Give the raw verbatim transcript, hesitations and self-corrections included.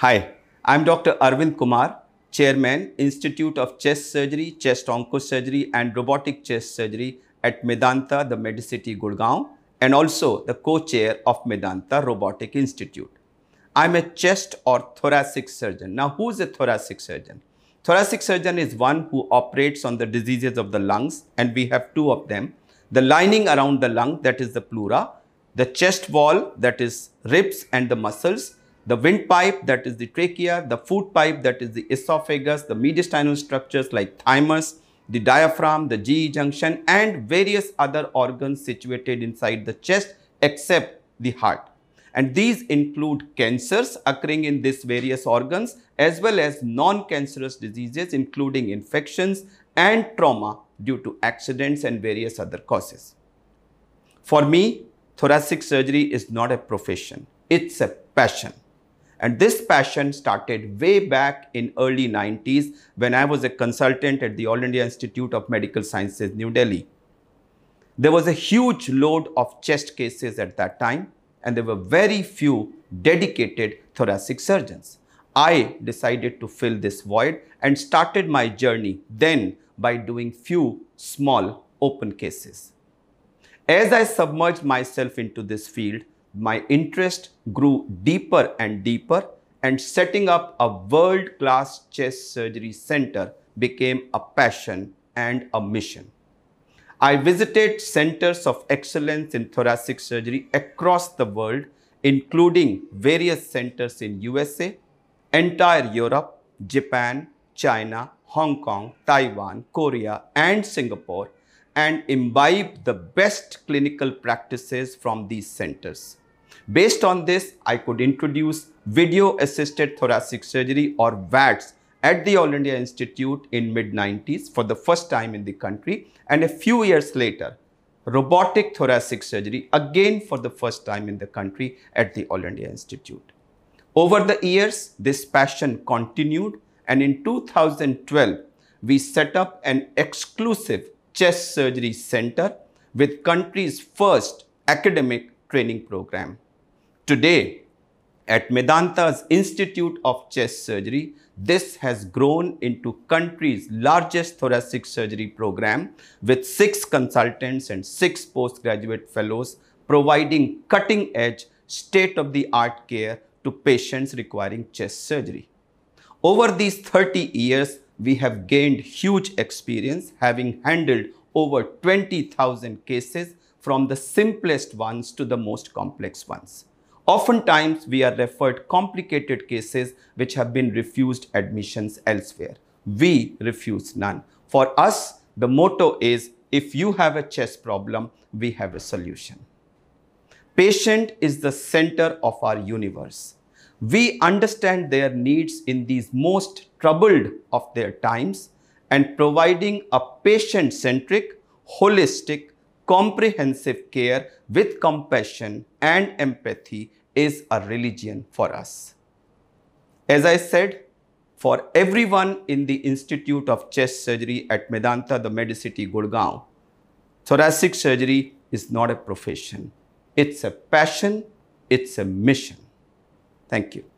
Hi, I'm Doctor Arvind Kumar, Chairman, Institute of Chest Surgery, Chest Oncosurgery and Robotic Chest Surgery at Medanta, the Medicity, Gurgaon, and also the co-chair of Medanta Robotic Institute. I'm a chest or thoracic surgeon. Now, who is a thoracic surgeon? Thoracic surgeon is one who operates on the diseases of the lungs, and we have two of them. The lining around the lung, that is the pleura, the chest wall, that is ribs and the muscles, the windpipe, that is the trachea, the food pipe, that is the esophagus, the mediastinal structures like thymus, the diaphragm, the G E junction, and various other organs situated inside the chest except the heart. And these include cancers occurring in these various organs as well as non-cancerous diseases including infections and trauma due to accidents and various other causes. For me, thoracic surgery is not a profession, it's a passion. And this passion started way back in early nineties when I was a consultant at the All India Institute of Medical Sciences, New Delhi. There was a huge load of chest cases at that time and there were very few dedicated thoracic surgeons. I decided to fill this void and started my journey then by doing few small open cases. As I submerged myself into this field, my interest grew deeper and deeper, and setting up a world-class chest surgery center became a passion and a mission. I visited centers of excellence in thoracic surgery across the world, including various centers in U S A, entire Europe, Japan, China, Hong Kong, Taiwan, Korea, and Singapore, and imbibed the best clinical practices from these centers. Based on this, I could introduce video-assisted thoracic surgery or VATS at the All India Institute in mid nineties for the first time in the country, and a few years later, robotic thoracic surgery again for the first time in the country at the All India Institute. Over the years, this passion continued, and in two thousand twelve, we set up an exclusive chest surgery center with country's first academic training program. Today, at Medanta's Institute of Chest Surgery, this has grown into country's largest thoracic surgery program with six consultants and six postgraduate fellows providing cutting-edge, state-of-the-art care to patients requiring chest surgery. Over these thirty years, we have gained huge experience having handled over twenty thousand cases from the simplest ones to the most complex ones. Oftentimes, we are referred complicated cases which have been refused admissions elsewhere. We refuse none. For us, the motto is, if you have a chest problem, we have a solution. Patient is the center of our universe. We understand their needs in these most troubled of their times, and providing a patient-centric, holistic, comprehensive care with compassion and empathy is a religion for us. As I said, for everyone in the Institute of Chest Surgery at Medanta, the Medicity, Gurgaon, thoracic surgery is not a profession. It's a passion, it's a mission. Thank you.